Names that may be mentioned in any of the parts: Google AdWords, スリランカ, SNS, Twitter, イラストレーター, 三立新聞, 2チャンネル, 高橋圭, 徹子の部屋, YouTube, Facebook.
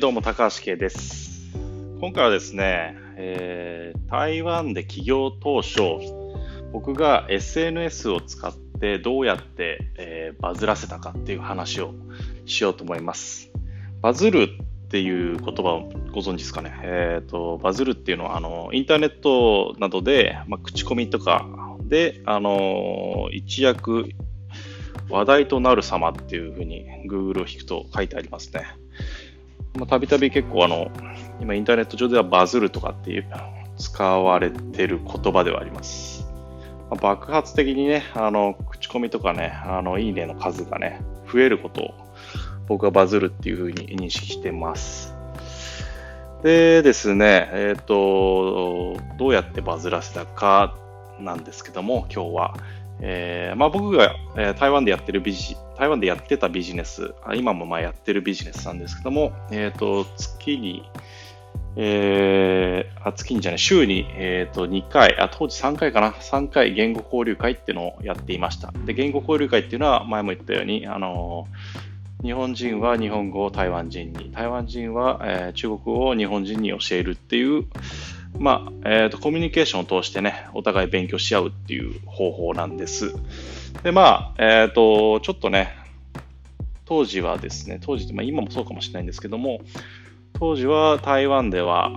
どうも高橋圭です。今回はですね、台湾で起業当初僕が SNS を使ってどうやって、バズらせたかっていう話をしようと思います。バズるっていう言葉をご存知ですかね。バズるっていうのはインターネットなどで、口コミとかで一躍話題となる様っていう風に Google を引くと書いてありますね。たびたび結構今インターネット上ではバズるとかっていう使われてる言葉ではあります。爆発的にね、口コミとかね、いいねの数がね、増えることを僕はバズるっていうふうに認識してます。でですね、どうやってバズらせたかなんですけども、今日は、僕が台湾でやってたビジネス、今もやってるビジネスなんですけども、週に、2回、当時3回かな、3回言語交流会っていうのをやっていました。で、言語交流会っていうのは前も言ったように、日本人は日本語を台湾人に、台湾人は、中国語を日本人に教えるっていう、コミュニケーションを通してね、お互い勉強し合うっていう方法なんです。で、ちょっとね、当時って、今もそうかもしれないんですけども、当時は台湾では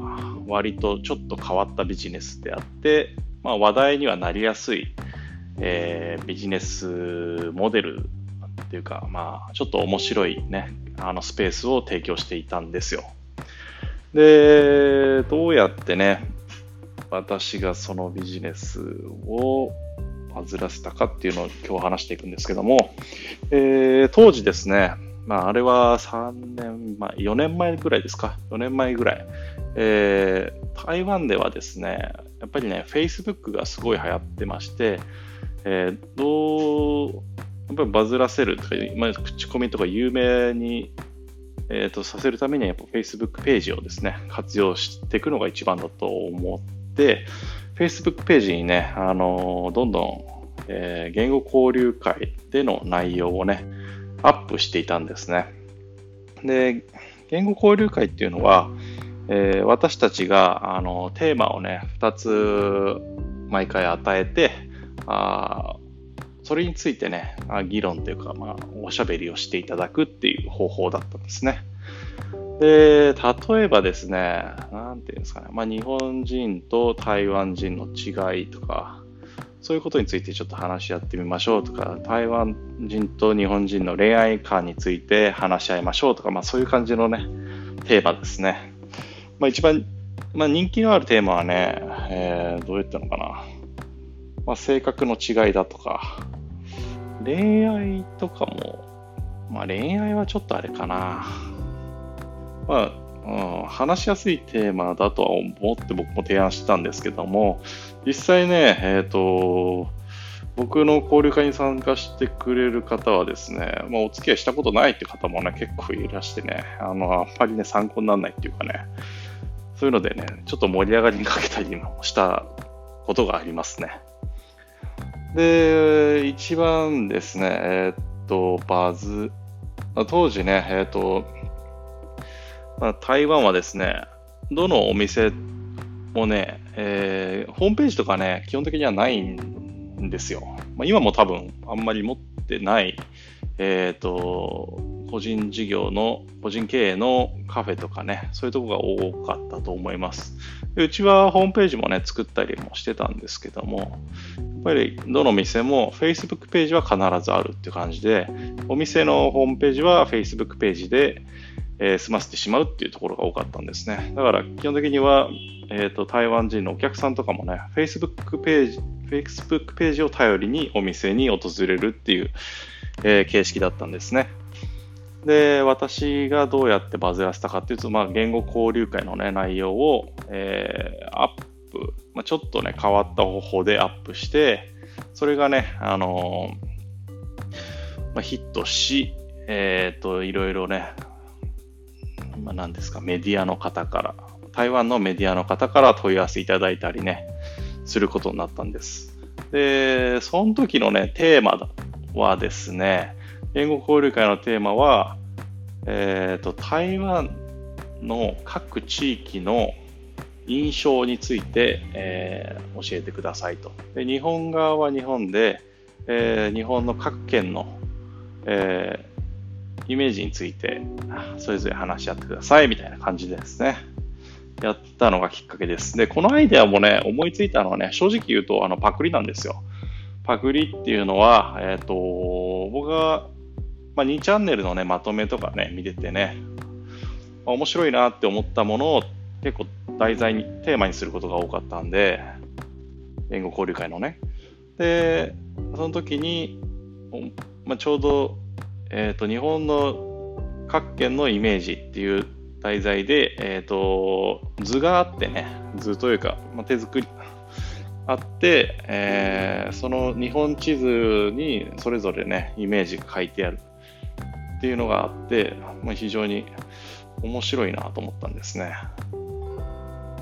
割とちょっと変わったビジネスであって、話題にはなりやすい、ビジネスモデルっていうか、ちょっと面白いね、スペースを提供していたんですよ。で、どうやってね、私がそのビジネスをバズらせたかっていうのを今日話していくんですけども、当時ですね、あれは4年前ぐらいですか、4年前ぐらい、台湾ではですね、やっぱりね、Facebook がすごい流行ってまして、やっぱりバズらせるとか、口コミとか有名にさせるためにはやっぱ Facebook ページをですね、活用していくのが一番だと思って、Facebook ページにね、どんどん、言語交流会での内容をね、アップしていたんですね。で、言語交流会っていうのは、私たちがテーマをね、2つ毎回与えて、それについてね、議論というか、おしゃべりをしていただくっていう方法だったんですね。で、例えばですね、なんていうんですかね、日本人と台湾人の違いとか、そういうことについてちょっと話し合ってみましょうとか、台湾人と日本人の恋愛観について話し合いましょうとか、そういう感じのね、テーマですね。一番、人気のあるテーマはね、どういったのかな、性格の違いだとか、恋愛とかも、恋愛はちょっとあれかな。話しやすいテーマだとは思って僕も提案してたんですけども、実際ね、僕の交流会に参加してくれる方はですね、お付き合いしたことないって方もね、結構いらしてね、あんまりね、参考にならないっていうかね、そういうのでね、ちょっと盛り上がりにかけたりもしたことがありますね。で、一番ですね、当時ね、台湾はですね、どのお店もね、ホームページとかね、基本的にはないんですよ。今も多分あんまり持ってない、個人経営のカフェとかね、そういうとこが多かったと思います。で、うちはホームページもね、作ったりもしてたんですけども、やっぱりどの店も Facebook ページは必ずあるっていう感じで、お店のホームページは Facebook ページで、済ませてしまうっていうところが多かったんですね。だから基本的には、台湾人のお客さんとかもね、Facebook ページを頼りにお店に訪れるっていう、形式だったんですね。で、私がどうやってバズらせたかっていうと、言語交流会のね、内容を、アップちょっとね、変わった方法でアップして、それがね、ヒットし、いろいろね、台湾のメディアの方から問い合わせいただいたりね、することになったんです。で、その時のね、テーマはですね、言語交流会のテーマは、台湾の各地域の印象について、教えてくださいと。で、日本側は日本で、日本の各県の、イメージについてそれぞれ話し合ってくださいみたいな感じですね。やったのがきっかけです。で、このアイデアもね、思いついたのはね、正直言うとパクリなんですよ。パクリっていうのは、僕が、2チャンネルのね、まとめとかね、見ててね、面白いなって思ったものを結構題材に、テーマにすることが多かったんで、言語交流会のね。で、その時に、ちょうど、日本の各県のイメージっていう題材で、図があってね、図というか、手作りあって、その日本地図にそれぞれね、イメージが書いてあるっていうのがあって、非常に面白いなと思ったんですね。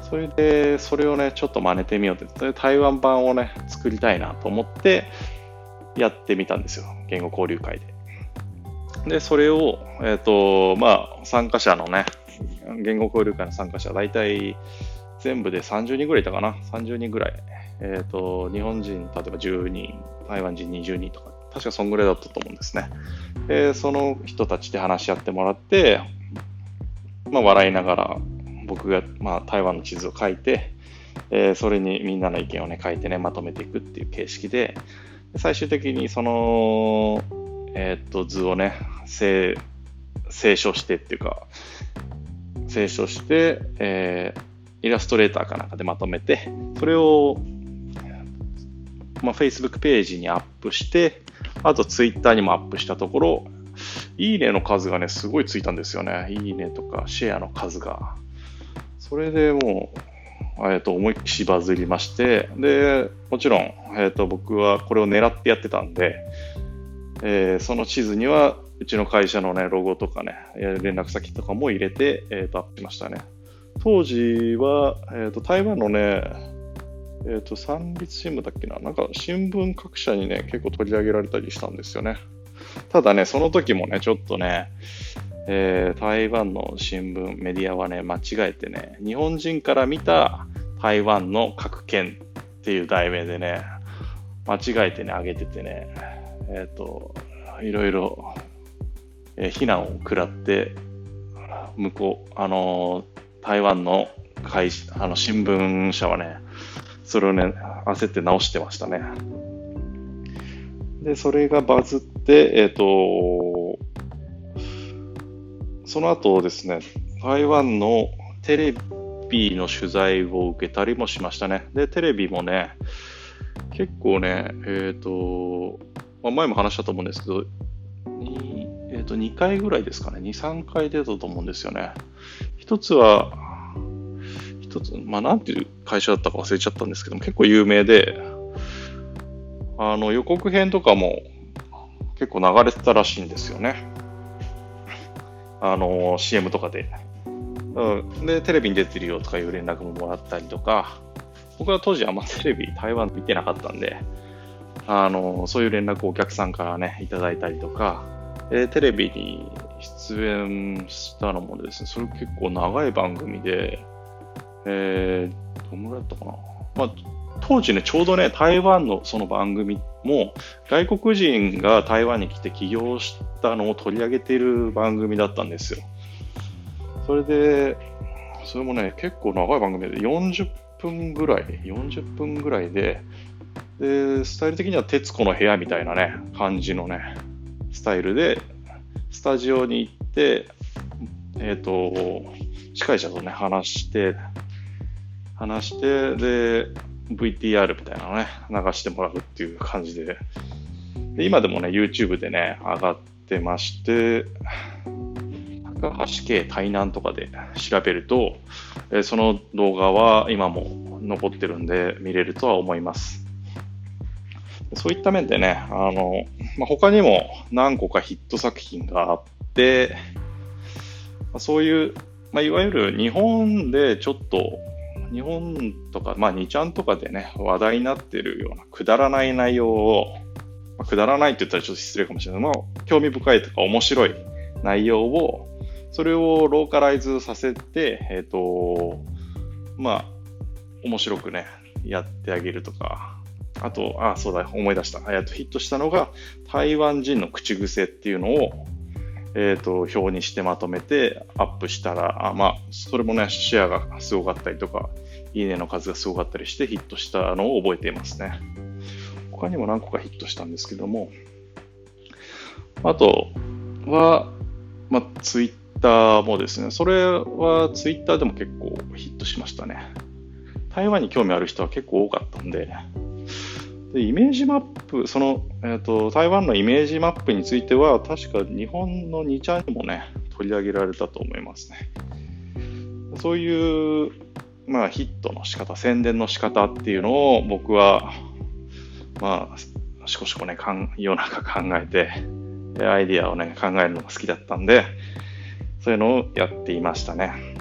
それで、それをね、ちょっと真似てみようって、台湾版をね、作りたいなと思ってやってみたんですよ、言語交流会で。で、それを、参加者のね、言語交流会の参加者、大体全部で30人ぐらいいたかな、30人ぐらい、日本人、例えば10人、台湾人20人とか、確かそんぐらいだったと思うんですね。その人たちで話し合ってもらって、笑いながら、僕が、台湾の地図を書いて、それにみんなの意見をね、書いてね、まとめていくっていう形式で、最終的にその、図をね、清書して、イラストレーターかなんかでまとめて、それを、Facebook ページにアップして、あと Twitter にもアップしたところ、いいねの数がね、すごいついたんですよね。いいねとかシェアの数が。それでもう、思いっきりバズりまして、で、もちろん、僕はこれを狙ってやってたんで、その地図にはうちの会社のねロゴとかね連絡先とかも入れて、アップしましたね。当時は、台湾のね、三立新聞だっけな、なんか新聞各社にね結構取り上げられたりしたんですよね。ただね、その時もねちょっとね、台湾の新聞メディアはね間違えてね、日本人から見た台湾の各県っていう題名でね間違えてね上げててね、いろいろ、非難を食らって、向こう、台湾の新聞社はね、それをね、焦って直してましたね。で、それがバズって、その後ですね、台湾のテレビの取材を受けたりもしましたね。で、テレビもね、結構ね、前も話したと思うんですけど、2回ぐらいですかね、2、3回出たと思うんですよね。一つ、なんていう会社だったか忘れちゃったんですけども、結構有名で、予告編とかも結構流れてたらしいんですよね。CM とかで。で、テレビに出てるよとかいう連絡ももらったりとか、僕は当時あんまテレビ、台湾見てなかったんで、そういう連絡をお客さんからねいただいたりとか、テレビに出演したのもですね、それ結構長い番組で、どのぐらいだったかな、当時ねちょうどね台湾のその番組も外国人が台湾に来て起業したのを取り上げている番組だったんですよ。それでそれもね結構長い番組で40分ぐらいで、スタイル的には徹子の部屋みたいなね感じのねスタイルでスタジオに行って、司会者とね話してで VTR みたいなのね流してもらうっていう感じで、で今でもね YouTube でね上がってまして、高橋系台南とかで調べると、その動画は今も残ってるんで見れるとは思います。そういった面でね、他にも何個かヒット作品があって、そういう、いわゆる日本でちょっと、日本とか、2ちゃんとかでね、話題になってるようなくだらない内容を、くだらないって言ったらちょっと失礼かもしれないけど、興味深いとか面白い内容を、それをローカライズさせて、まあ面白くねやってあげるとか、あとそうだ、思い出した、ヒットしたのが台湾人の口癖っていうのを表にしてまとめてアップしたら、それもね、シェアがすごかったりとか、いいねの数がすごかったりしてヒットしたのを覚えていますね。他にも何個かヒットしたんですけども、あとは、ツイッターもですね、それはツイッターでも結構ヒットしましたね。台湾に興味ある人は結構多かったんで、イメージマップ、その、台湾のイメージマップについては確か日本の2ちゃんにもね取り上げられたと思いますね。そういう、ヒットの仕方、宣伝の仕方っていうのを僕はしこしこね夜中考えてアイディアをね考えるのが好きだったんで、そういうのをやっていましたね。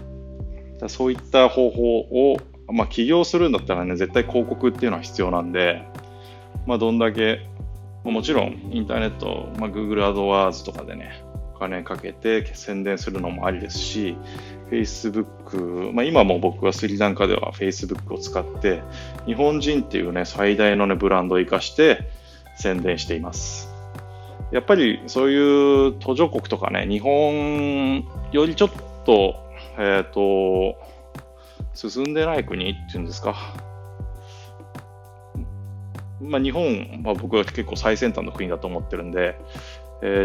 そういった方法を、起業するんだったらね絶対広告っていうのは必要なんで、どんだけ、もちろんインターネット、Google AdWords とかでね、お金かけて宣伝するのもありですし、Facebook、今も僕はスリランカでは Facebook を使って、日本人っていうね、最大のね、ブランドを生かして宣伝しています。やっぱりそういう途上国とかね、日本よりちょっと、進んでない国っていうんですか。日本は僕は結構最先端の国だと思ってるんで、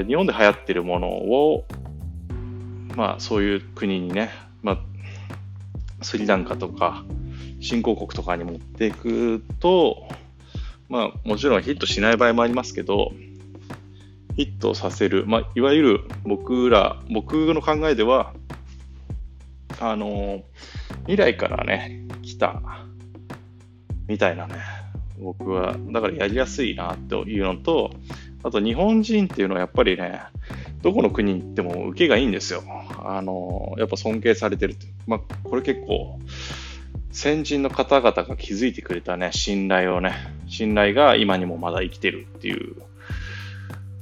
日本で流行ってるものを、そういう国にね、スリランカとか新興国とかに持っていくと、もちろんヒットしない場合もありますけど、ヒットさせる、いわゆる僕の考えでは、未来からね来たみたいなね、僕はだからやりやすいなというのと、あと日本人っていうのはやっぱりね、どこの国に行っても受けがいいんですよ。やっぱ尊敬されてるって、これ結構先人の方々が築いてくれたね信頼が今にもまだ生きてるっていう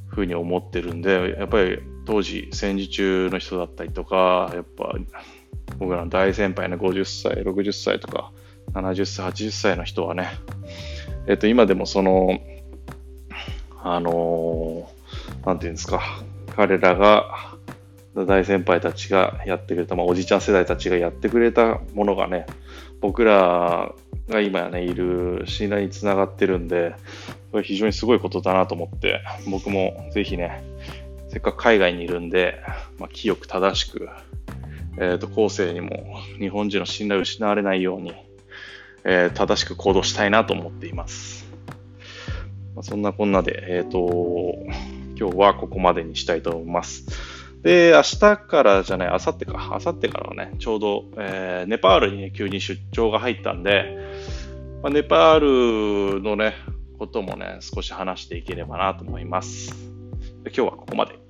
ふうに思ってるんで、やっぱり当時戦時中の人だったりとか、やっぱ僕らの大先輩の50歳60歳とか70歳80歳の人はね、今でもそのなんていうんですか、彼らが大先輩たちがやってくれた、おじちゃん世代たちがやってくれたものがね、僕らが今ねいる信頼につながってるんで、それ非常にすごいことだなと思って、僕もぜひね、せっかく海外にいるんで、清く正しく、後世にも日本人の信頼を失われないように、正しく行動したいなと思っています。そんなこんなで、今日はここまでにしたいと思います。で、明日からじゃない、明後日からはね、ちょうど、ネパールに、急に出張が入ったんで、ネパールのね、こともね、少し話していければなと思います。今日はここまで。